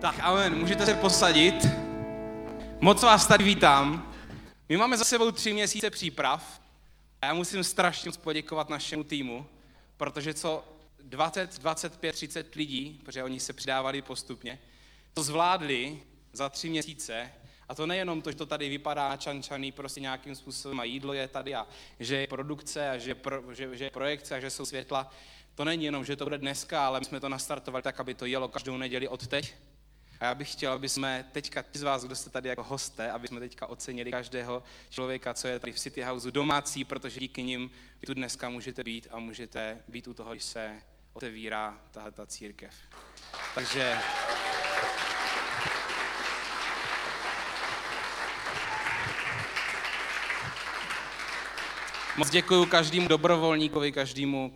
Tak amen, můžete se posadit. Moc vás tady vítám. My máme za sebou 3 měsíce příprav a já musím strašně moc poděkovat našemu týmu, protože co 20, 25, 30 lidí, protože oni se přidávali postupně, to zvládli za 3 měsíce. A to nejenom to, že to tady vypadá čančaný prostě nějakým způsobem a jídlo je tady a že je produkce a že je projekce a že jsou světla. To není jenom, že to bude dneska, ale my jsme to nastartovali tak, aby to jelo každou neděli od teď. A já bych chtěl, aby jsme teďka, ti z vás, kdo jste tady jako hosté, aby jsme teďka ocenili každého člověka, co je tady v City Houseu domácí, protože díky nim tu dneska můžete být a můžete být u toho, když se otevírá tahleta církev. Takže... Moc děkuju každému dobrovolníkovi, každému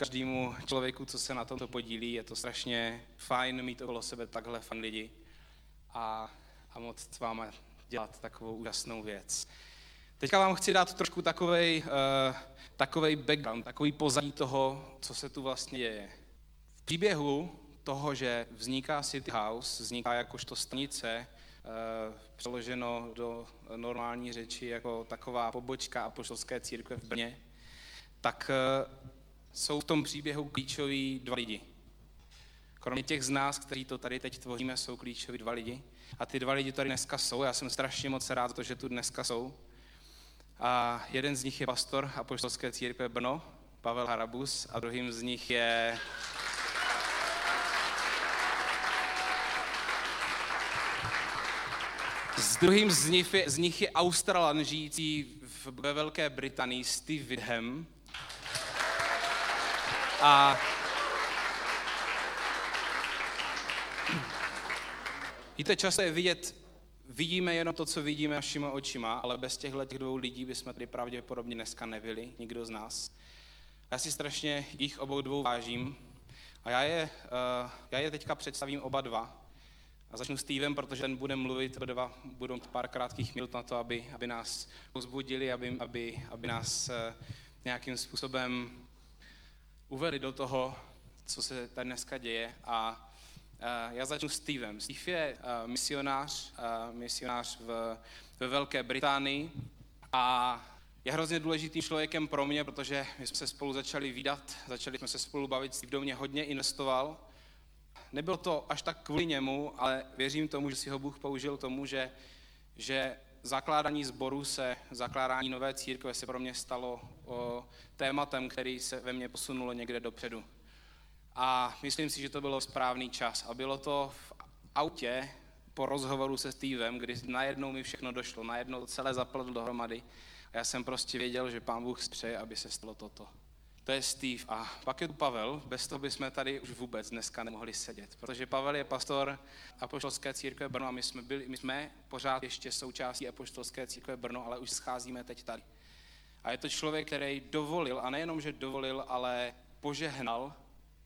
člověku, co se na tomto podílí. Je to strašně fajn mít okolo sebe takhle fajn lidi a moc s váma dělat takovou úžasnou věc. Teďka vám chci dát trošku takovej background, takový pozadí toho, co se tu vlastně děje. V příběhu toho, že vzniká City House, vzniká jakožto stanice, přeloženo do normální řeči jako taková pobočka Apoštolské církve v Brně, tak jsou v tom příběhu klíčoví 2 lidi. Kromě těch z nás, kteří to tady teď tvoříme, jsou klíčoví 2 lidi. A ty 2 lidi tady dneska jsou. Já jsem strašně moc rád, že tu dneska jsou. A jeden z nich je pastor Apoštolské církve Brno, Pavel Harabus, a druhým z nich je... Z nich je Australan žijící ve Velké Británii, Steve Witham. A víte, často je vidíme jenom to, co vidíme našima očima, ale bez těchto 2 lidí bychom tady pravděpodobně dneska nebyli, nikdo z nás. Já si strašně jich 2 vážím a já je teďka představím 2. A začnu s Stevem, protože ten bude mluvit, budou pár krátkých minut na to, aby nás povzbudili, aby nás nějakým způsobem uvedli do toho, co se tady dneska děje. A já začnu s Stevem. Steve je misionář ve Velké Británii a je hrozně důležitým člověkem pro mě, protože my jsme se spolu začali vídat, začali jsme se spolu bavit, Steve do mě hodně investoval. Nebylo to až tak kvůli němu, ale věřím tomu, že si ho Bůh použil tomu, že zakládání sboru zakládání nové církve se pro mě stalo tématem, který se ve mně posunulo někde dopředu. A myslím si, že to bylo správný čas. A bylo to v autě po rozhovoru se Stevem, kdy najednou mi všechno došlo, najednou celé zapletlo dohromady. A já jsem prostě věděl, že Pán Bůh přeje, aby se stalo toto. To je Steve a pak je tu Pavel, bez toho bychom tady už vůbec dneska nemohli sedět, protože Pavel je pastor Apoštolské církve Brno a my jsme pořád ještě součástí Apoštolské církve Brno, ale už scházíme teď tady. A je to člověk, který dovolil, a nejenom, že dovolil, ale požehnal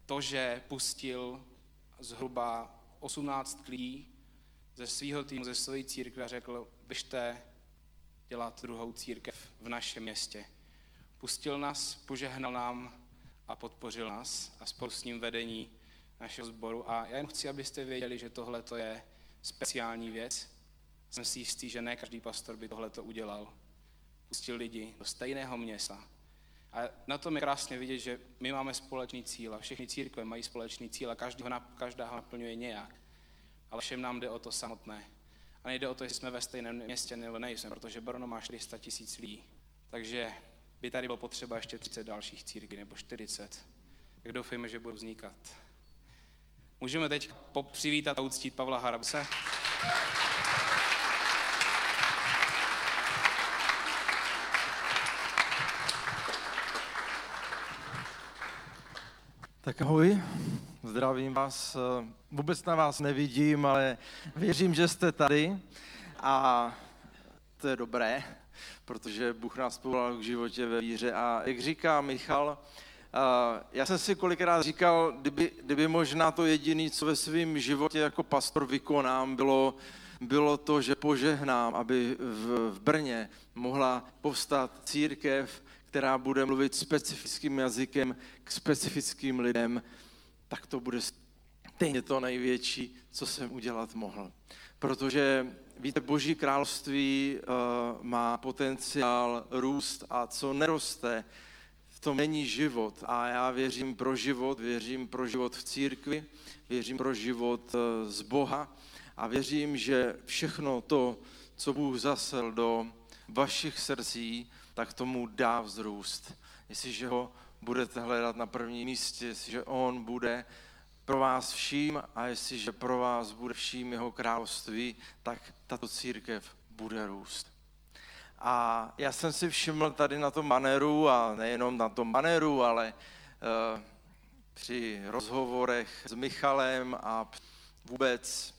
to, že pustil zhruba 18 lidí ze svého týmu, ze své církve a řekl, běžte dělat druhou církev v našem městě. Pustil nás, požehnal nám a podpořil nás a spolu s ním vedení našeho sboru. A já jen chci, abyste věděli, že tohle to je speciální věc. Jsem si jistý, že ne každý pastor by tohle to udělal. Pustil lidi do stejného města. A na tom je krásně vidět, že my máme společný cíl a všechny církve mají společný cíl a každá ho naplňuje nějak. Ale všem nám jde o to samotné. A nejde o to, jestli jsme ve stejném městě nebo nejsme, protože Brno má 400 000 lidí. Takže by tady bylo potřeba ještě 30 dalších církví, nebo 40, tak doufejme, že budou vznikat. Můžeme teď přivítat a uctít Pavla Harabuse. Tak ahoj, zdravím vás. Vůbec na vás nevidím, ale věřím, že jste tady a to je dobré, protože Bůh nás povolal k životě ve víře. A jak říká Michal, já jsem si kolikrát říkal, kdyby možná to jediné, co ve svém životě jako pastor vykonám, bylo to, že požehnám, aby v Brně mohla povstat církev, která bude mluvit specifickým jazykem k specifickým lidem, tak to bude... stejně to největší, co jsem udělat mohl. Protože víte, Boží království má potenciál růst a co neroste, v tom není život. A já věřím pro život v církvi, věřím pro život z Boha a věřím, že všechno to, co Bůh zasel do vašich srdcí, tak tomu dá vzrůst. Jestliže ho budete hledat na prvním místě, jestliže on bude pro vás vším a jestliže pro vás bude vším jeho království, tak tato církev bude růst. A já jsem si všiml tady na tom baneru, a nejenom na tom baneru, ale při rozhovorech s Michalem a vůbec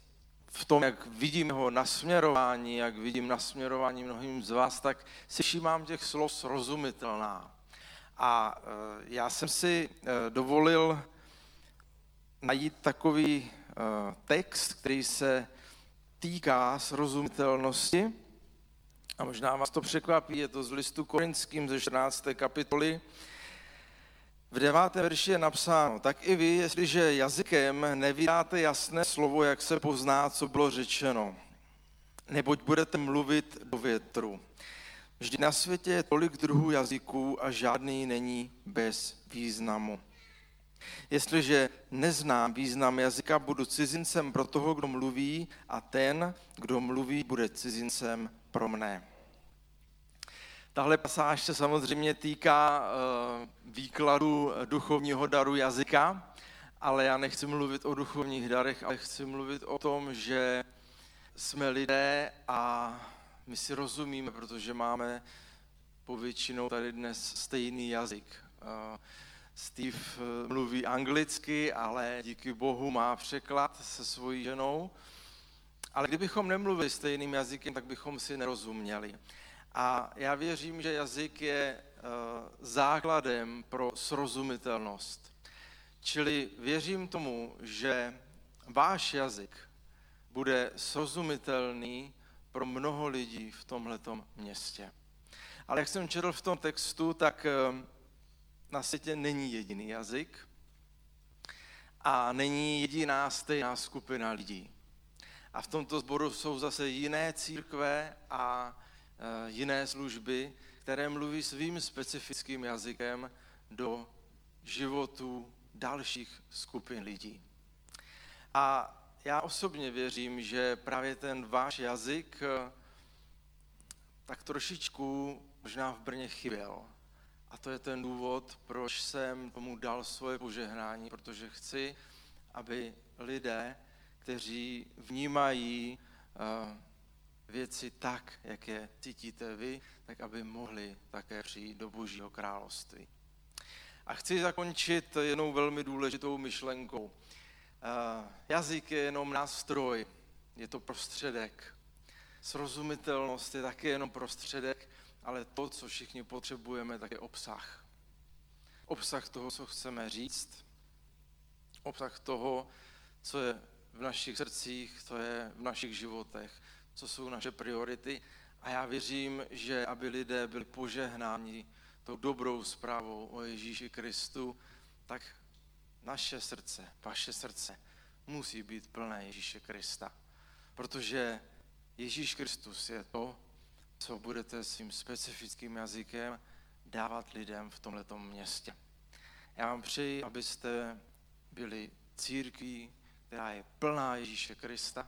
v tom, jak vidím jeho nasměrování, jak vidím nasměrování mnohým z vás, tak si všímám těch slov srozumitelná. A já jsem si dovolil najít takový text, který se týká srozumitelnosti. A možná vás to překvapí, je to z listu Korintským ze 14. kapitoly. V 9. verši je napsáno: tak i vy, jestliže jazykem nevydáte jasné slovo, jak se pozná, co bylo řečeno, neboť budete mluvit do větru. Vždyť na světě je tolik druhů jazyků a žádný není bez významu. Jestliže neznám význam jazyka, budu cizincem pro toho, kdo mluví, a ten, kdo mluví, bude cizincem pro mne. Tahle pasáž se samozřejmě týká výkladu duchovního daru jazyka, ale já nechci mluvit o duchovních darech, ale chci mluvit o tom, že jsme lidé a my si rozumíme, protože máme povětšinou tady dnes stejný jazyk. Steve mluví anglicky, ale díky Bohu má překlad se svojí ženou. Ale kdybychom nemluvili stejným jazykem, tak bychom si nerozuměli. A já věřím, že jazyk je základem pro srozumitelnost. Čili věřím tomu, že váš jazyk bude srozumitelný pro mnoho lidí v tomhletom městě. Ale jak jsem četl v tom textu, tak na světě není jediný jazyk a není jediná stejná skupina lidí. A v tomto sboru jsou zase jiné církve a jiné služby, které mluví svým specifickým jazykem do životů dalších skupin lidí. A já osobně věřím, že právě ten váš jazyk tak trošičku možná v Brně chyběl. A to je ten důvod, proč jsem tomu dal svoje požehnání, protože chci, aby lidé, kteří vnímají věci tak, jak je cítíte vy, tak aby mohli také přijít do Božího království. A chci zakončit jednou velmi důležitou myšlenkou. Jazyk je jenom nástroj, je to prostředek. Srozumitelnost je také jenom prostředek, ale to, co všichni potřebujeme, tak je obsah. Obsah toho, co chceme říct, obsah toho, co je v našich srdcích, co je v našich životech, co jsou naše priority. A já věřím, že aby lidé byli požehnáni tou dobrou zprávou o Ježíši Kristu, tak naše srdce, vaše srdce musí být plné Ježíše Krista. Protože Ježíš Kristus je to, co budete svým specifickým jazykem dávat lidem v tomhletom městě. Já vám přeji, abyste byli církví, která je plná Ježíše Krista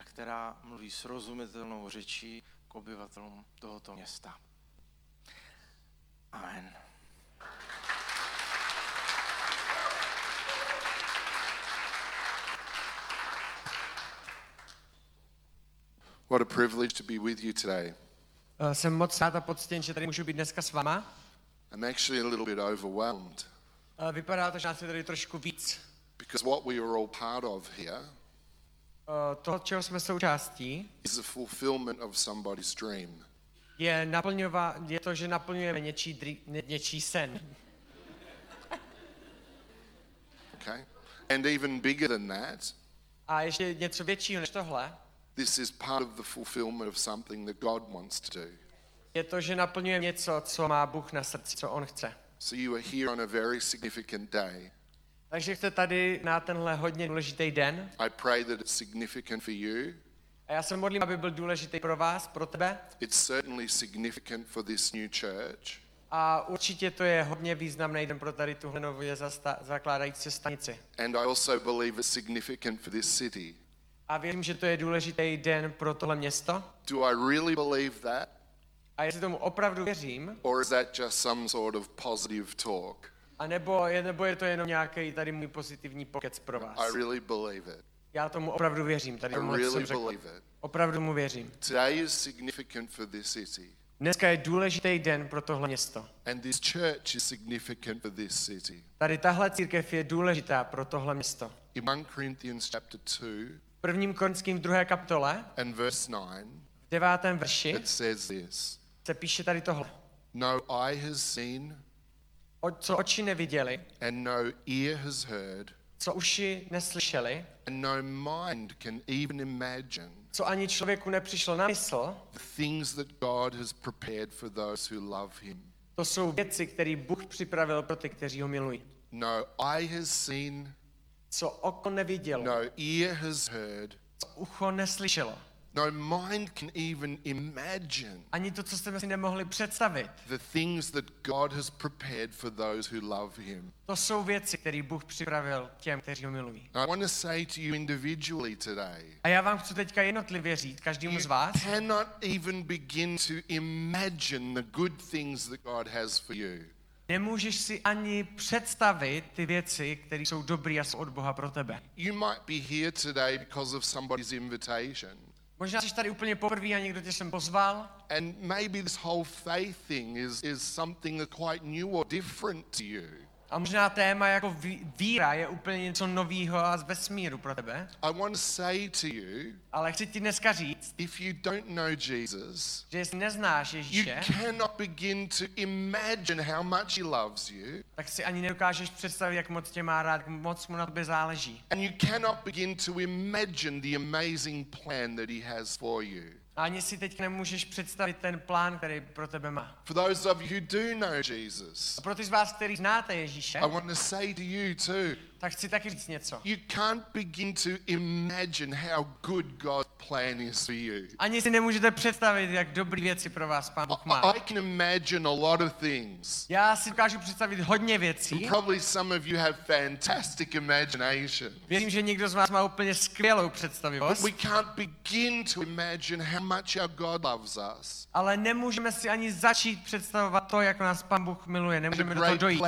a která mluví srozumitelnou řečí k obyvatelům tohoto města. Amen. What a privilege to be with you today. Jsem moc rád a poctěn, že tady můžu být dneska s váma. I'm actually a little bit overwhelmed. Vypadá to, že nás je tady trošku víc. Because what we are all part of here to, čeho jsme součástí, is the fulfillment of somebody's dream. Je to, že naplňujeme něčí sen. Okay. And even bigger than that. A ještě něco většího než tohle. This is part of the fulfillment of something that God wants to do. Je to, že naplňujeme něco, co má Bůh na srdci, co on chce. So you are here on a very significant day. Takže jste tady na tenhle hodně důležitý den. I pray that it's significant for you. A já se modlím, aby byl důležitý pro vás, pro tebe. It's certainly significant for this new church. A určitě to je hodně významný den pro tady tuhle nově zakládající stanici. And I also believe it's significant for this city. A věřím, že to je důležitý den pro tohle město. Do I really believe that? A jestli tomu opravdu věřím? Or is that just some sort of positive talk? A nebo je to jenom nějaký tady můj pozitivní pokec pro vás? I really believe it. Já tomu opravdu věřím, tady tomu jsem řekl. Opravdu mu věřím. Today is significant for this city. Dneska je důležitý den pro tohle město. And this church is significant for this city. Tady tahle církev je důležitá pro tohle město. In 1 Corinthians chapter 2. 1. Korintským v 2. kapitole. And verse 9. V 9. verši. It says this. Se píše tady tohle. No eye has seen. Co oči neviděli. And no ear has heard. Co uši neslyšeli. And no mind can even imagine. Co ani člověku nepřišlo na mysl. The things that God has prepared for those who love him. To jsou věci, které Bůh připravil pro ty, kteří ho milují. No eye has seen. Co oko nevidělo. No ear has heard. Co ucho neslyšelo. No mind can even imagine. Ani to, co jsme si nemohli představit. The things that God has prepared for those who love him. To jsou věci, které Bůh připravil těm, kteří ho milují. I want to say to you individually today. A já vám chci teďka jednotlivě říct každému z vás. You cannot even begin to imagine the good things that God has for you. Nemůžeš si ani představit ty věci, které jsou dobré a jsou od Boha pro tebe. You might be here today because of somebody's invitation. Možná jsi tady úplně poprvé a někdo tě sem pozval. And maybe this whole faith thing is something that's quite new or different to you. A možná téma jako víra je úplně něco nového a z vesmíru pro tebe. I want to say to you. Ale chci ti dneska říct. If you don't know Jesus. Že jestli neznáš Ježíše. You cannot begin to imagine how much he loves you. Tak si ani nedokážeš představit, jak moc tě má rád, jak moc mu na tebe záleží. And you cannot begin to imagine the amazing plan that he has for you. Ani si teď nemůžeš představit ten plán, který pro tebe má. For those of you who do know Jesus. A pro ty z vás, kteří znáte Ježíše. I want to say to you too. Tak chci taky říct něco. You can't begin to imagine how good God's plan is for you. Ani si nemůžete představit, jak dobrý věci pro vás Pán Bůh má. I can imagine a lot of things. Já si dokážu představit hodně věcí. Probably some of you have fantastic imagination. Věřím, že někdo z vás má úplně skvělou představivost. But we can't begin to imagine how much our God loves us. Ale nemůžeme si ani začít představovat to, jak nás Pán Bůh miluje. Nemůžeme do toho dojít.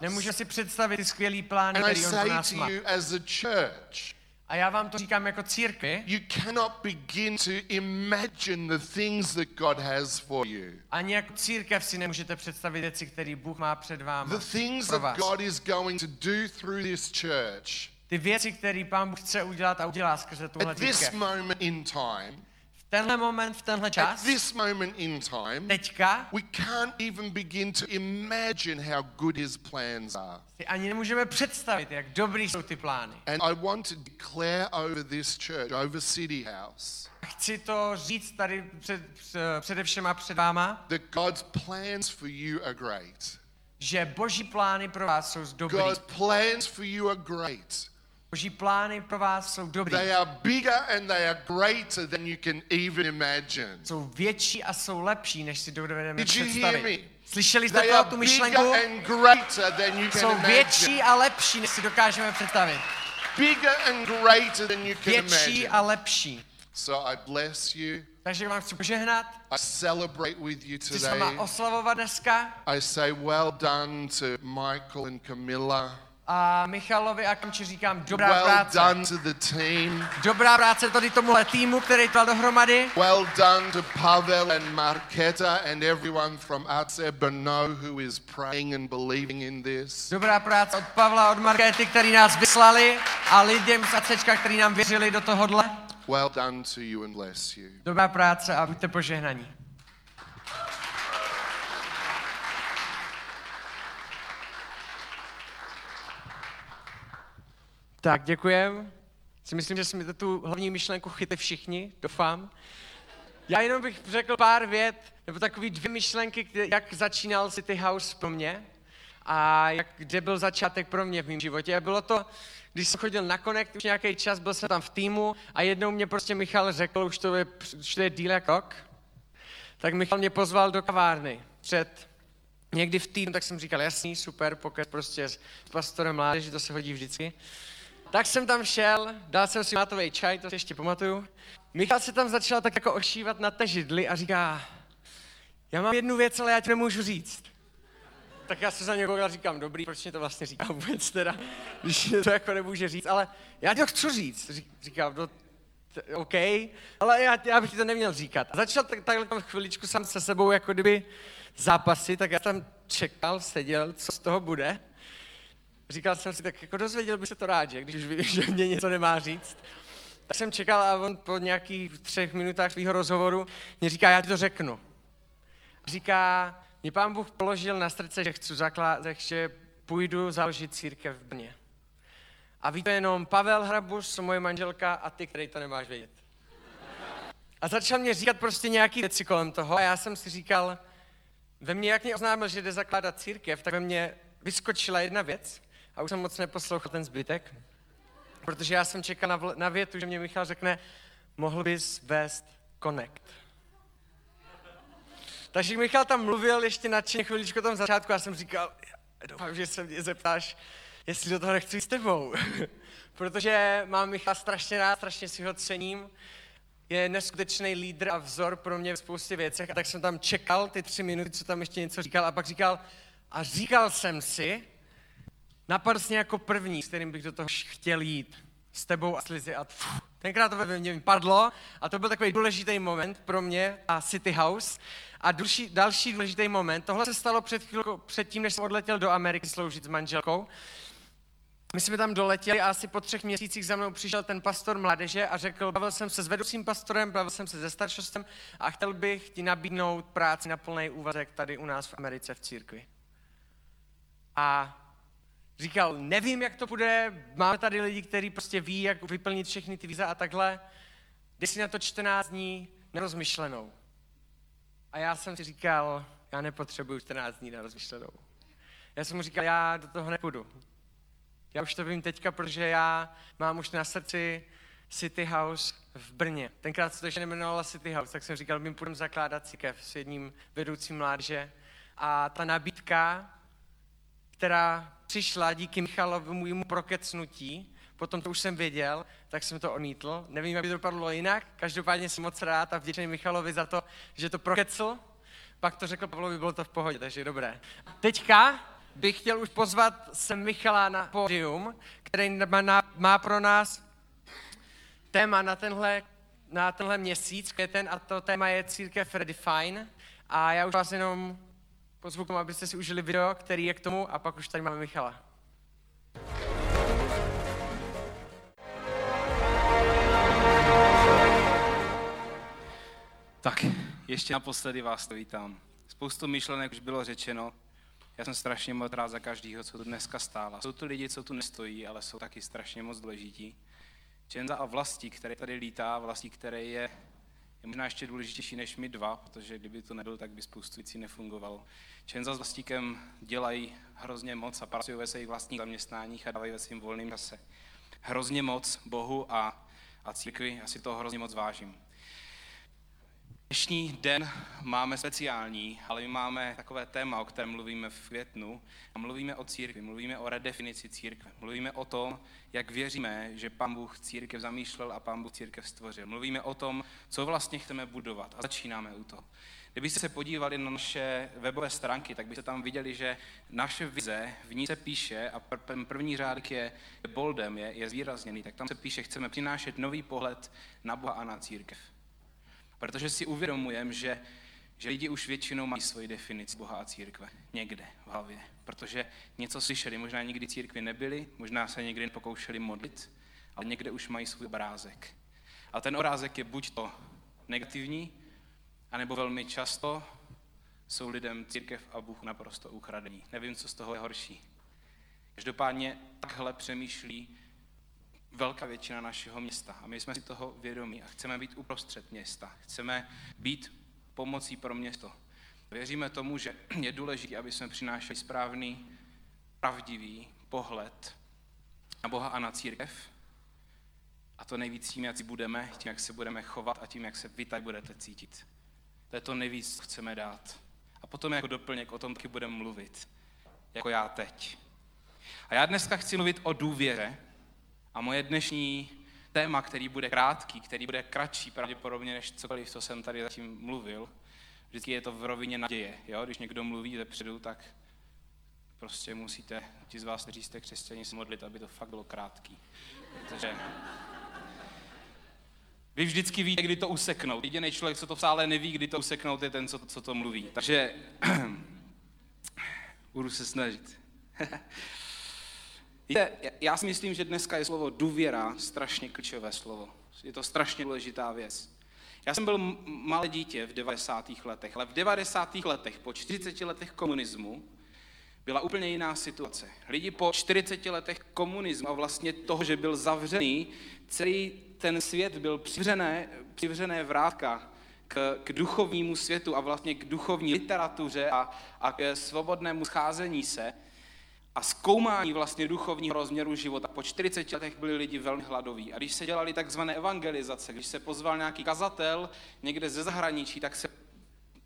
Nemůžeme si představit ty skvělý plány, který on pro nás má. A já vám to říkám jako církvi. You cannot begin to imagine the things that God has for you. Ani jako církev si nemůžete představit věci, které Bůh má před vámi. The things that God is going to do through this church. Ty věci, které Pán Bůh chce udělat a udělá skrze tuhle církev. At this moment in time. Tenhle moment, v tenhle čas. At this moment in time. Teďka. We can't even begin to imagine how good his plans are. Si ani nemůžeme představit, jak dobrý jsou ty plány. And I want to declare over this church, over City House. Chci to říct tady především a před váma. That God's plans for you are great. Že Boží plány pro vás jsou dobrý. God's plans for you are great. Boží plány pro vás jsou dobrý. They are bigger and they are greater than you can even imagine. Jsou větší a jsou lepší, než si dovedeme představit. Slyšeli jste tu myšlenku? They are bigger and greater than you can imagine. Jsou větší a lepší, než si dokážeme představit. Bigger and greater than you can imagine. Větší a lepší. So I bless you. Takže vám chci požehnat. I celebrate with you today. Chci s váma oslavovat dneska. I say well done to Michael and Camilla. A Michalovi a Kamči říkám dobrá práce. Well done to the team. Dobrá práce tady tomuhle týmu, který to dal dohromady. Well done to Pavel and Marketa and everyone from Církev Brno who is praying and believing in this. Dobrá práce od Pavla, od Markety, kteří nás vyslali a lidem z Acečka, kteří nám věřili do tohohle. Well done to you and bless you. Dobrá práce a buďte požehnaní. Tak, děkujem. Si myslím, že jsme tu hlavní myšlenku chytli všichni, doufám. Já jenom bych řekl pár vět, nebo takový dvě myšlenky, jak začínal City House pro mě. a kde byl začátek pro mě v mém životě. A bylo to, když jsem chodil na Connect už nějaký čas, byl jsem tam v týmu a jednou mě prostě Michal řekl, už to je díl jak rok, tak Michal mě pozval do kavárny před někdy v týdnu, tak jsem říkal, jasný, super, pokec prostě s pastorem mládeže, to se hodí vždycky. Tak jsem tam šel, dal jsem si mátový čaj, to si ještě pamatuju. Michal se tam začal tak jako ošívat na té židli a říká, já mám jednu věc, ale já ti nemůžu říct. Tak já se za něj koukal a říkám, dobrý, proč mě to vlastně říká vůbec teda, když mě to jako nemůže říct, ale já ti to chci říct. Říkám, no, OK, ale já bych ti to neměl říkat. A začal takhle tam chviličku sám se sebou, jako kdyby zápasy, tak já tam čekal, seděl, co z toho bude. Říkal jsem si, tak jako dozvěděl by se to rád, že když už ví, že mě něco nemá říct. Tak jsem čekal a on po nějakých 3 minutách svého rozhovoru mě říká, já ti to řeknu. Říká, mě Pán Bůh položil na srdce, že chci zakládat, že půjdu založit církev v Brně. A ví to jenom Pavel Harabus, moje manželka a ty, který to nemáš vědět. A začal mě říkat prostě nějaký věci kolem toho a já jsem si říkal, ve mně, jak mě oznámil, že jde zakládat církev, tak ve mně vyskočila jedna věc a už jsem moc neposlouchal ten zbytek, protože já jsem čekal na větu, že mě Michal řekne, mohl bys vést Connect. Takže Michal tam mluvil ještě nadšeně chviličku tam začátku a jsem říkal, doufám, že se mě zeptáš, jestli do toho nechci s tebou. Protože mám Michala strašně rád, strašně si ho cením. Je neskutečný lídr a vzor pro mě v spoustě věcech. A tak jsem tam čekal ty 3 minuty, co tam ještě něco říkal a pak říkal, a říkal jsem si, napadl jsi mě jako první, s kterým bych do toho chtěl jít. S tebou a slizy a pfuh. Tenkrát to ve mně padlo a to byl takový důležitý moment pro mě a City House. A další důležitý moment, tohle se stalo před tím, než jsem odletěl do Ameriky sloužit s manželkou. My jsme tam doletěli a asi po 3 měsících za mnou přišel ten pastor mládeže a řekl, bavil jsem se s vedoucím pastorem, bavil jsem se se staršostem a chtěl bych ti nabídnout práci na plný úvazek tady u nás v Americe v církvi. A říkal, nevím, jak to bude, máme tady lidi, kteří prostě ví, jak vyplnit všechny ty víza a takhle. Jde si na to 14 dní nerozmyšlenou. A já jsem si říkal, já nepotřebuju 14 dní nerozmyšlenou. Já jsem mu říkal, já do toho nepůjdu. Já už to vím teďka, protože já mám už na srdci City House v Brně. Tenkrát se to ještě nejmenovalo City House, tak jsem říkal, my půjdeme zakládat církev s jedním vedoucím mládeže. A ta nabídka, která přišla díky Michalovému prokecnutí, potom to už jsem věděl, tak jsem to odmítl. Nevím, aby to dopadlo jinak, každopádně jsem moc rád a vděčný Michalovi za to, že to prokecl. Pak to řekl Pavlovi, bylo to v pohodě, takže dobré. Teďka bych chtěl už pozvat sem Michala na pódium, který má pro nás téma na tenhle měsíc, květen, a to téma je Církev Redefine. A já už vás jenom pozvu, abyste si užili video, který je k tomu, a pak už tady máme Michala. Tak, ještě naposledy vás to vítám. Spoustu myšlenek už bylo řečeno. Já jsem strašně moc rád za každýho, co tu dneska stála. Jsou to lidi, co tu nestojí, ale jsou taky strašně moc důležití. Čenza a Vlastík, který tady lítá, Vlastík, který je možná ještě důležitější než my dva, protože kdyby to nebyl, tak by spoustu věcí nefungovalo. Čenza s Vlastíkem dělají hrozně moc a pracují ve svých vlastních zaměstnáních a dávají ve svým volným čase. Hrozně moc Bohu a církvi, asi toho hrozně moc vážím. Dnešní den máme speciální, ale my máme takové téma, o kterém mluvíme v květnu. A mluvíme o církvi, mluvíme o redefinici církve. Mluvíme o tom, jak věříme, že Pán Bůh církev zamýšlel a Pán Bůh církev stvořil. Mluvíme o tom, co vlastně chceme budovat a začínáme u toho. Kdybyste se podívali na naše webové stránky, tak byste tam viděli, že naše vize, v ní se píše, a první řádek je boldem, je zvýrazněný, tak tam se píše, chceme přinášet nový pohled na Boha a na církev. Protože si uvědomujeme, že lidi už většinou mají svoji definici Boha a církve. Někde v hlavě. Protože něco slyšeli, možná nikdy církvi nebyli, možná se někdy nepokoušeli modlit, ale někde už mají svůj obrázek. A ten obrázek je buď to negativní, anebo velmi často jsou lidem církev a Bůh naprosto ukradení. Nevím, co z toho je horší. Každopádně takhle přemýšlí velká většina našeho města a my jsme si toho vědomí a chceme být uprostřed města, chceme být pomocí pro město. Věříme tomu, že je důležité, aby jsme přinášeli správný pravdivý pohled na Boha a na církev. A to nejvíc tím, jak budeme, tím, jak se budeme chovat a tím, jak se vy tak budete cítit. To je to nejvíc, co chceme dát. A potom jako doplněk o tom taky budeme mluvit, jako já teď. A já dneska chci mluvit o důvěře a moje dnešní téma, který bude krátký, který bude kratší pravděpodobně než cokoliv, co jsem tady zatím mluvil. Vždycky je to v rovině naděje. Jo? Když někdo mluví zepředu, tak prostě musíte, ti z vás, kteří jste křesťani, se modlit, aby to fakt bylo krátký. Protože vy vždycky víte, kdy to useknout. Jediný člověk, co to v sále neví, kdy to useknout, je ten, co to mluví. Takže budu se snažit. Víte, já si myslím, že dneska je slovo důvěra strašně klíčové slovo. Je to strašně důležitá věc. Já jsem byl malé dítě v 90. letech, ale v 90. letech, po 40 letech komunismu, byla úplně jiná situace. Lidi po 40 letech komunismu a vlastně toho, že byl zavřený, celý ten svět byl přivřené vrátka k duchovnímu světu a vlastně k duchovní literatuře a k svobodnému scházení se a zkoumání vlastně duchovního rozměru života. Po 40 letech byli lidi velmi hladoví a když se dělali takzvané evangelizace, když se pozval nějaký kazatel někde ze zahraničí,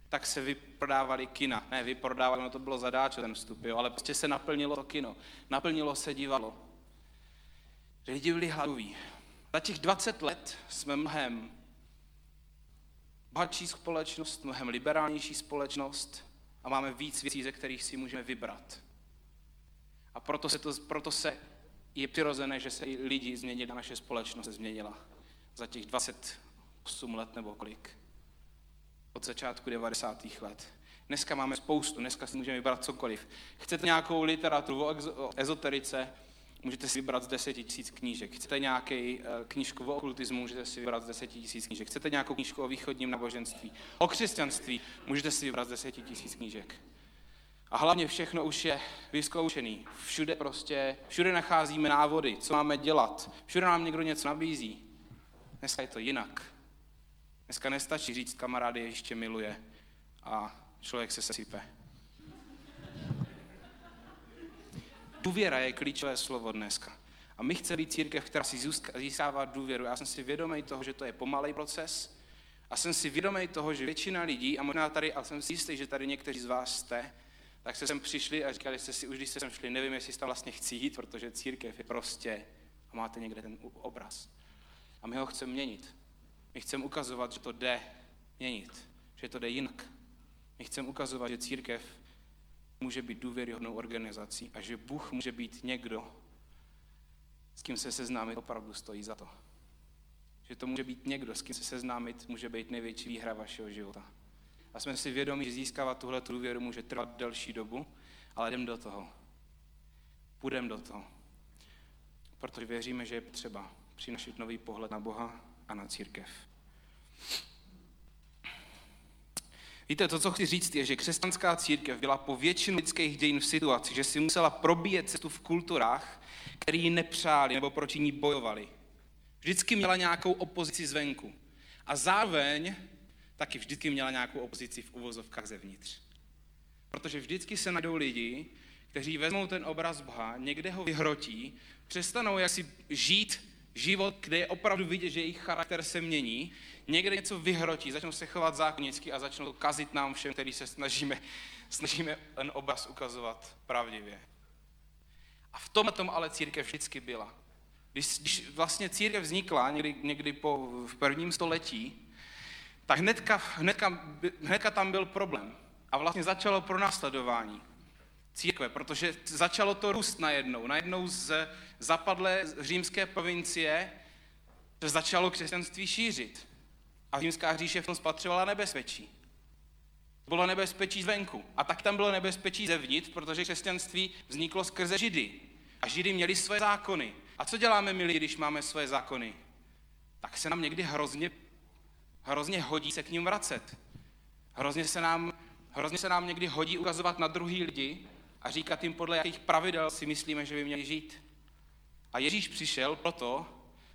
tak se vyprodávali kina. Ne, vyprodávali, no to bylo zadáčo ten vstup, jo, ale prostě se naplnilo to kino, naplnilo se divadlo. Lidi byli hladoví. Za těch 20 let jsme mnohem bohatší společnost, mnohem liberálnější společnost a máme víc věcí, ze kterých si můžeme vybrat. A proto je přirozené, že se i lidi změnili a naše společnost se změnila za těch 28 let nebo kolik. Od začátku 90. let. Dneska máme spoustu, dneska si můžeme vybrat cokoliv. Chcete nějakou literaturu o ezoterice, můžete si vybrat z 10 000 knížek. Chcete nějaký knížku o okultismu, můžete si vybrat z 10 000 knížek. Chcete nějakou knížku o východním náboženství, o křesťanství, můžete si vybrat z 10 000 knížek. A hlavně všechno už je vyzkoušený. Všude nacházíme návody, co máme dělat. Všude nám někdo něco nabízí. Dneska je to jinak. Dneska nestačí říct, kamarády, ještě miluje a člověk se sype. Důvěra je klíčové slovo dneska. A my chceme být církev, která si získává důvěru. Já jsem si vědomý toho, že to je pomalej proces a jsem si vědomý toho, že většina lidí, a možná tady, a jsem si jistý, že tady někteří z vás jste, tak se sem přišli a říkali jste si, už když jste sem šli, nevím, jestli jste tam vlastně chci jít, protože církev je prostě a máte někde ten obraz. A my ho chceme měnit. My chceme ukazovat, že to jde měnit, že to jde jinak. My chceme ukazovat, že církev může být důvěryhodnou organizací a že Bůh může být někdo, s kým se seznámit opravdu stojí za to. Že to může být někdo, s kým se seznámit, může být největší výhra vašeho života. A jsme si vědomi, že získávat tuhle důvěru může trvat delší dobu, ale jdem do toho. Půjdem do toho. Protože věříme, že je potřeba přinašet nový pohled na Boha a na církev. Víte, to, co chci říct, je, že křesťanská církev byla po většinu lidských dějin v situaci, že si musela probíjet cestu v kulturách, které ji nepřáli nebo proti ní bojovali. Vždycky měla nějakou opozici zvenku. A zároveň taky vždycky měla nějakou opozici v uvozovkách zevnitř. Protože vždycky se najdou lidi, kteří vezmou ten obraz Boha, někde ho vyhrotí, přestanou jaksi žít život, kde je opravdu vidět, že jejich charakter se mění, někde něco vyhrotí, začnou se chovat zákonicky a začnou to kazit nám všem, který se snažíme ten obraz ukazovat pravdivě. A v tomhle tom ale církev vždycky byla. Když vlastně církev vznikla někdy v prvním století, tak hnedka tam byl problém. A vlastně začalo pronásledování církve, protože začalo to růst najednou. Najednou z zapadlé římské provincie se začalo křesťanství šířit. A římská říše v tom spatřovala nebezpečí. Bylo nebezpečí zvenku. A tak tam bylo nebezpečí zevnitř, protože křesťanství vzniklo skrze Židy. A Židy měli svoje zákony. A co děláme my, když máme svoje zákony? Tak se nám někdy hrozně hodí se k ním vracet. Hrozně se nám někdy hodí ukazovat na druhý lidi a říkat jim, podle jakých pravidel si myslíme, že by měli žít. A Ježíš přišel proto,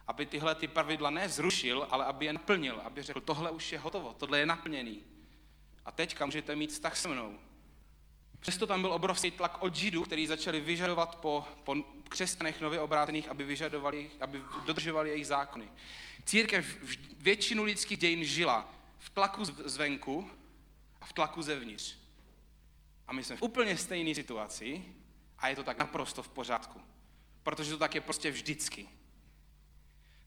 aby tyhle ty pravidla nezrušil, ale aby je naplnil, aby řekl, tohle už je hotovo, tohle je naplněný. A teďka můžete mít vztah se mnou. Přesto tam byl obrovský tlak od židů, kteří začali vyžadovat po křesťanech nově obrátených, aby dodržovali jejich zákony. Církev většinu lidských dějin žila v tlaku zvenku a v tlaku zevnitř. A my jsme v úplně stejné situaci a je to tak naprosto v pořádku. Protože to tak je prostě vždycky.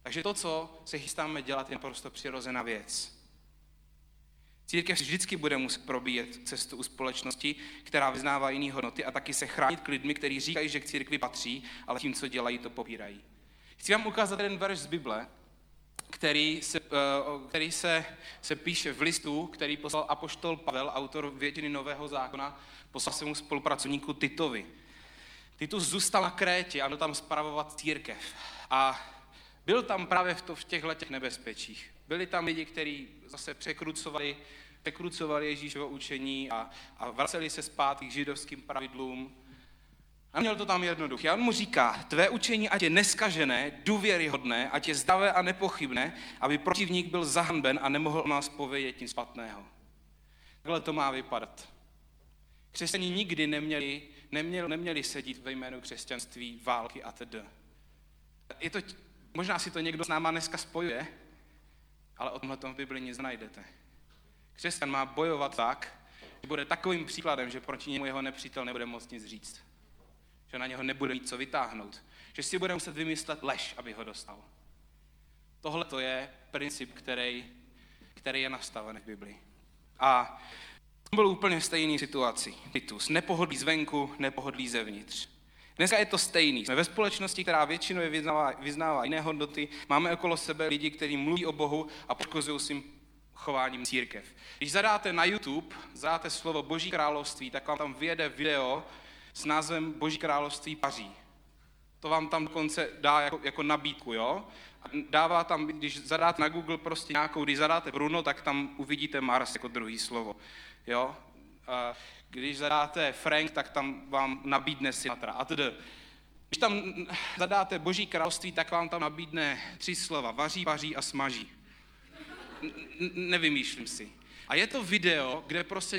Takže to, co se chystáme dělat, je naprosto přirozená věc. Církev vždycky bude muset probíjet cestu u společnosti, která vyznává jiné hodnoty a taky se chránit k lidmi, kteří říkají, že k církvi patří, ale tím, co dělají, to popírají. Chci vám ukázat jeden verš z Bible, který se píše v listu, který poslal apoštol Pavel, autor většiny Nového zákona, poslal svému spolupracovníku Titovi. Titus zůstal na Krétě a měl tam spravovat církev. A byl tam právě v těchto nebezpečích. Byli tam lidi, kteří zase překrucovali Ježíšovo učení a vraceli se zpátky k židovským pravidlům. A měl to tam jednoduché. A on mu říká, tvé učení ať je neskažené, důvěryhodné, ať je zdravé a nepochybné, aby protivník byl zahanben a nemohl o nás povědět nic špatného. Takhle to má vypadat. Křesťané nikdy neměli sedět ve jménu křesťanství, války atd. Možná si to někdo s náma dneska spojuje, ale o tomhle v Bibli nic najdete. Křesťan má bojovat tak, že bude takovým příkladem, že proti němu jeho nepřítel nebude moct nic říct. Že na něho nebude mít co vytáhnout. Že si bude muset vymyslet lež, aby ho dostal. Tohle to je princip, který je nastaven v Bibli. A to bylo úplně stejný situaci. Titus. Nepohodlí zvenku, nepohodlí zevnitř. Dneska je to stejný. Jsme ve společnosti, která většinou vyznává jiné hodnoty. Máme okolo sebe lidi, kteří mluví o Bohu a poškozují svým chováním církev. Když zadáte na YouTube, zadáte slovo Boží království, tak vám tam vyjede video s názvem Boží království paří. To vám tam dokonce dá jako nabídku, jo? Dává tam, když zadáte na Google prostě nějakou, když zadáte Bruno, tak tam uvidíte Mars jako druhý slovo, jo? Když zadáte Frank, tak tam vám nabídne Sinatra atd. Když tam zadáte Boží království, tak vám tam nabídne 3 slova. Vaří, paří a smaží. Nevymýšlím si. A je to video, kde prostě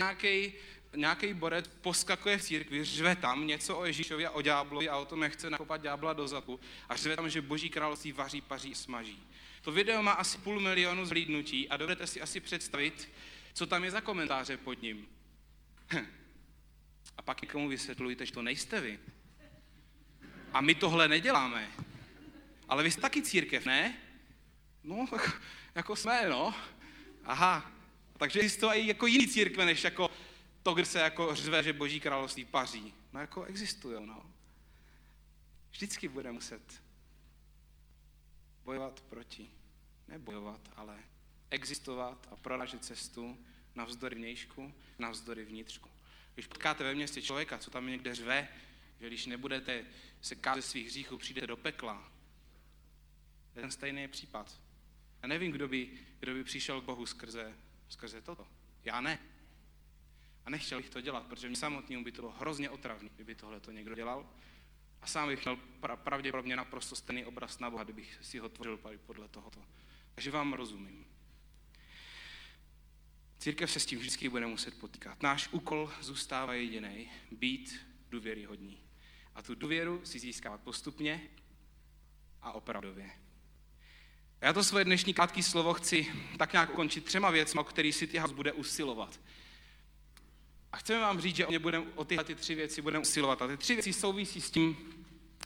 nějaký borec poskakuje v církvi, řve tam něco o Ježíšovi a o ďáblovi a o tom, jak chce nakopat ďábla do zadku a řve tam, že Boží království vaří, paří a smaží. To video má asi 500 000 zhlídnutí a dovedete si asi představit, co tam je za komentáře pod ním. A pak někomu vysvětlujete, že to nejste vy. A my tohle neděláme. Ale vy jste taky církev, ne? No, jako jsme, no. Aha. Takže existují jako jiný církve, než jako to, kde se jako řve, že Boží království paří. No jako existuje, no. Vždycky bude muset bojovat proti. Nebojovat, ale existovat a prorážet cestu navzdory vnějšku, navzdory vnitřku. Když potkáte ve městě člověka, co tam někde řve, že když nebudete se kázat ze svých hříchů, přijdete do pekla. Ten stejný případ. Já nevím, kdo by přišel k Bohu skrze toto. Já ne. A nechtěl bych to dělat, protože mě samotnému by to bylo hrozně otravné, kdyby tohle to někdo dělal. A sám bych měl pravděpodobně naprosto stejný obraz na Boha, kdybych si ho tvořil podle tohoto. Takže vám rozumím. Církev se s tím vždycky bude muset potýkat. Náš úkol zůstává jediný, být důvěryhodní. A tu důvěru si získávat postupně a opravdově. Já to svoje dnešní krátké slovo chci tak nějak ukončit 3 věcmi, o který City House bude usilovat. A chceme vám říct, že o tyhle 3 věci budeme usilovat. A ty 3 věci souvisí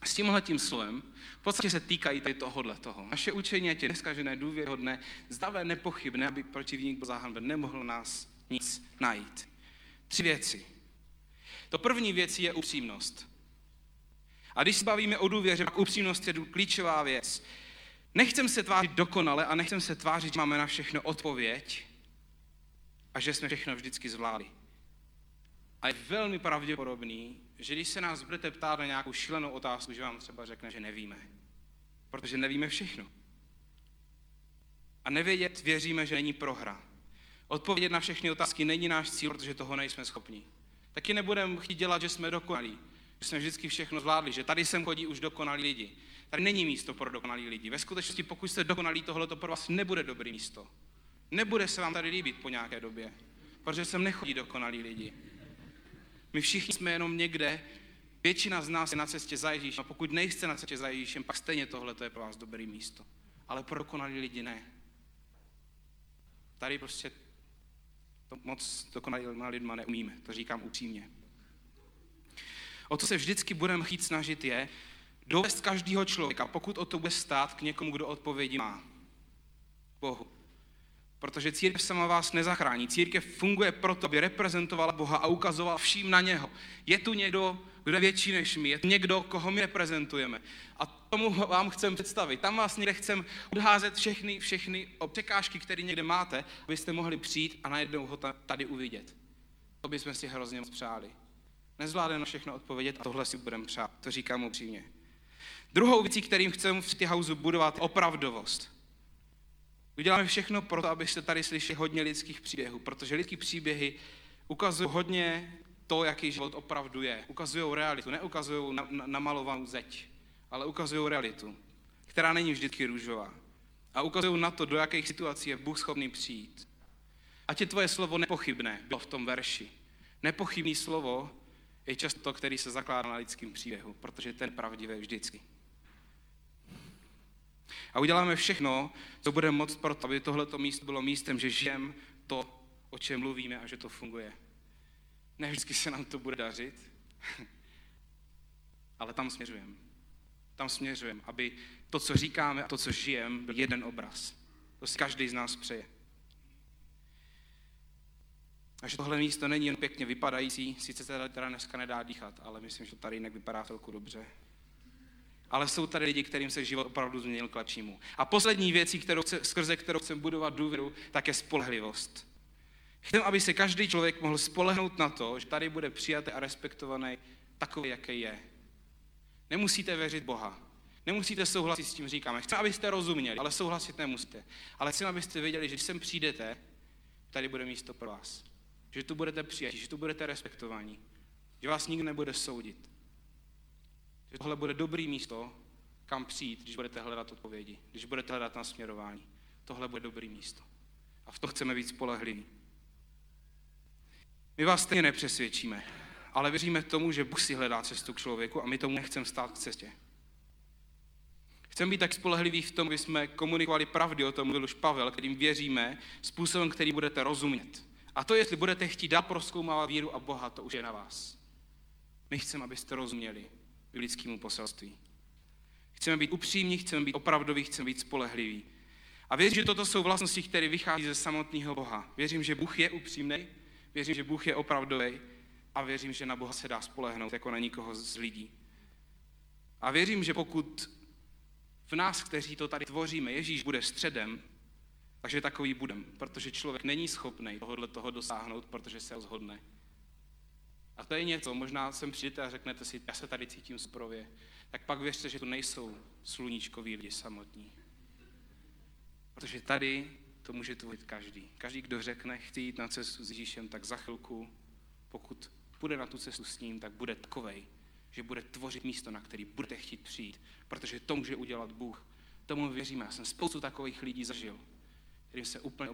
s tímhletím slovem. V podstatě se týkají tady tohohle toho. Naše učení je neskažené, důvěryhodné, zdravé, nepochybné, aby protivník byl zahanben, nemohl nás nic najít. 3 věci. To první věc je upřímnost. A když se bavíme o důvěře, tak upřímnost je klíčová věc. Nechcem se tvářit dokonale a nechcem se tvářit, že máme na všechno odpověď a že jsme všechno vždycky zvládli. A je velmi pravděpodobný, že když se nás budete ptát na nějakou šílenou otázku, že vám třeba řekne, že nevíme. Protože nevíme všechno. A nevědět věříme, že není prohra. Odpovědět na všechny otázky není náš cíl, protože toho nejsme schopni. Taky nebudeme chtít dělat, že jsme dokonalí. Že jsme vždycky všechno zvládli, že tady sem chodí už dokonalí lidi. Tady není místo pro dokonalí lidi. Ve skutečnosti, pokud jste dokonalí, tohleto pro vás nebude dobrý místo. Nebude se vám tady líbit po nějaké době, protože sem nechodí dokonalí lidi. My všichni jsme jenom někde, většina z nás je na cestě za Ježíšem. A pokud nejste na cestě za Ježíšem, pak stejně tohle to je pro vás dobré místo. Ale pro dokonalý lidi ne. Tady prostě to moc dokonalýma lidma neumíme, to říkám upřímně. O to se vždycky budeme chtít snažit je dovést každého člověka, pokud o to bude stát, k někomu, kdo odpovědi má. Bohu. Protože církev sama vás nezachrání. Církev funguje proto, aby reprezentovala Boha a ukazovala vším na něho. Je tu někdo, kdo je větší než my, je tu někdo, koho my reprezentujeme. A tomu vám chcem představit. Tam vás někde chcem odházet všechny překážky, které někde máte, abyste mohli přijít a najednou ho tady uvidět. To bychom si hrozně moc přáli. Nezvládneme všechno odpovědět a tohle si budeme přát. To říkám upřímně. Druhou věcí, kterým chcem v City Houseu budovat, je opravdovost. Uděláme všechno proto, abyste tady slyšeli hodně lidských příběhů, protože lidský příběhy ukazují hodně to, jaký život opravdu je. Ukazují realitu, neukazují namalovanou zeď, ale ukazují realitu, která není vždycky růžová. A ukazují na to, do jakých situací je Bůh schopný přijít. Ať je tvoje slovo nepochybné, bylo v tom verši. Nepochybný slovo je často to, který se zakládá na lidském příběhu, protože ten pravdivý vždycky. A uděláme všechno, co budeme moct proto, aby tohleto místo bylo místem, že žijeme to, o čem mluvíme a že to funguje. Ne vždycky se nám to bude dařit, ale tam směřujeme. Tam směřujeme, aby to, co říkáme a to, co žijeme, byl jeden obraz. To si každý z nás přeje. A že tohle místo není jen pěkně vypadající, sice se teda dneska nedá dýchat, ale myslím, že to tady jinak vypadá celku dobře. Ale jsou tady lidi, kterým se život opravdu změnil k lepšímu. A poslední věcí, skrze kterou chcem budovat důvěru, tak je spolehlivost. Chcem, aby se každý člověk mohl spolehnout na to, že tady bude přijatý a respektovaný takový, jaký je. Nemusíte věřit Boha. Nemusíte souhlasit s tím, říkáme. Chcem, abyste rozuměli, ale souhlasit nemusíte. Ale chcem, abyste věděli, že když sem přijdete, tady bude místo pro vás. Že tu budete přijatí, že tu budete respektovaní. Že vás nikdo nebude soudit. Že tohle bude dobrý místo, kam přijít, když budete hledat odpovědi, když budete hledat nasměrování. Tohle bude dobrý místo. A v to chceme být spolehliví. My vás stejně nepřesvědčíme, ale věříme tomu, že Bůh si hledá cestu k člověku a my tomu nechceme stát k cestě. Chceme být tak spolehliví v tom, aby jsme komunikovali pravdy, o tom mluvil už Pavel, kterým věříme, způsobem, který budete rozumět. A to, jestli budete chtít dál prozkoumávat víru a Boha, to už je na vás. My chceme, abyste rozuměli biblickýmu poselství. Chceme být upřímní, chceme být opravdoví, chceme být spolehliví. A věřím, že toto jsou vlastnosti, které vychází ze samotného Boha. Věřím, že Bůh je upřímný, věřím, že Bůh je opravdový a věřím, že na Boha se dá spolehnout jako na nikoho z lidí. A věřím, že pokud v nás, kteří to tady tvoříme, Ježíš bude středem, takže takový budeme, protože člověk není schopný toho dosáhnout, protože se rozhodne. A to je něco, možná sem přijdete a řeknete si, já se tady cítím zprově, tak pak věřte, že tu nejsou sluníčkoví lidi samotní. Protože tady to může tvořit každý. Každý, kdo řekne, chci jít na cestu s Ježíšem, tak za chvilku, pokud půjde na tu cestu s ním, tak bude takovej, že bude tvořit místo, na který budete chtít přijít, protože to může udělat Bůh. Tomu věříme, já jsem spoustu takových lidí zažil, kterým se úplně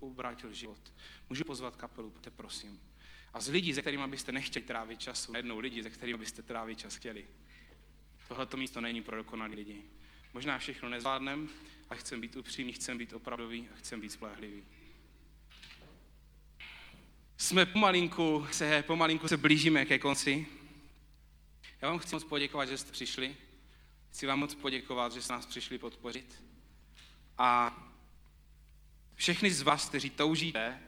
obrátil život. Můžu pozvat kapelu, prosím. A z lidí, se kterými byste nechtěli trávit času, najednou lidi, se kterými byste trávit čas chtěli. Tohleto místo není pro dokonalý lidi. Možná všechno nezvládnem a chcem být upřímný, chcem být opravdový a chcem být spolehlivý. Jsme pomalinku se blížíme ke konci. Já vám chci moc poděkovat, že jste přišli. Chci vám moc poděkovat, že jste nás přišli podpořit. A všechny z vás, kteří toužíte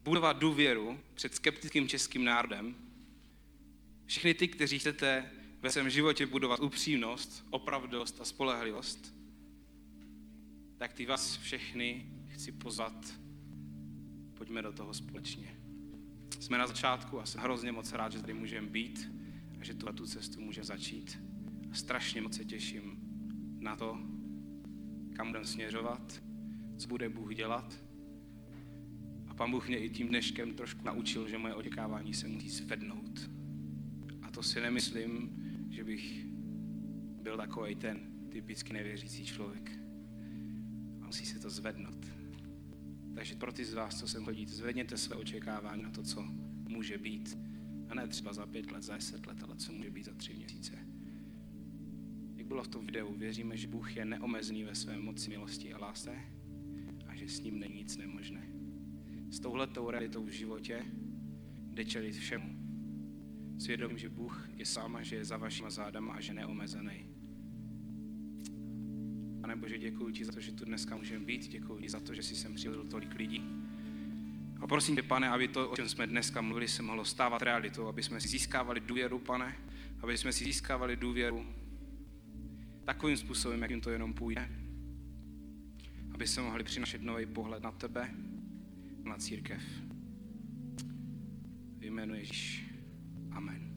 budovat důvěru před skeptickým českým národem, všechny ty, kteří chcete ve svém životě budovat upřímnost, opravdost a spolehlivost, tak ty vás všechny chci pozvat. Pojďme do toho společně. Jsme na začátku a jsem hrozně moc rád, že tady můžeme být a že tu cestu můžeme začít. A strašně moc se těším na to, kam budeme směřovat, co bude Bůh dělat. Pán Bůh mě i tím dneškem trošku naučil, že moje očekávání se musí zvednout. A to si nemyslím, že bych byl takovej ten typicky nevěřící člověk. A musí se to zvednout. Takže pro ty z vás, co sem chodíte, zvedněte své očekávání na to, co může být, a ne třeba za 5 let, za 10 let, ale co může být za 3 měsíce. Jak bylo v tom videu, věříme, že Bůh je neomezený ve své moci, milosti a lásce a že s ním není nic nemožné. S touhletou realitou v životě jde čelit všemu. Svědomím, že Bůh je sám a že je za vašima zádama a že neomezený. Pane Bože, děkuji ti za to, že tu dneska můžeme být, děkuji ti za to, že jsi sem přivedl tolik lidí. A prosím tě, pane, aby to, o čem jsme dneska mluvili, se mohlo stávat realitou, aby jsme si získávali důvěru, pane, aby jsme si získávali důvěru takovým způsobem, jakým to jenom půjde, aby jsme mohli přinašet nový pohled na tebe, na církev. V jménu Ježíš. Amen.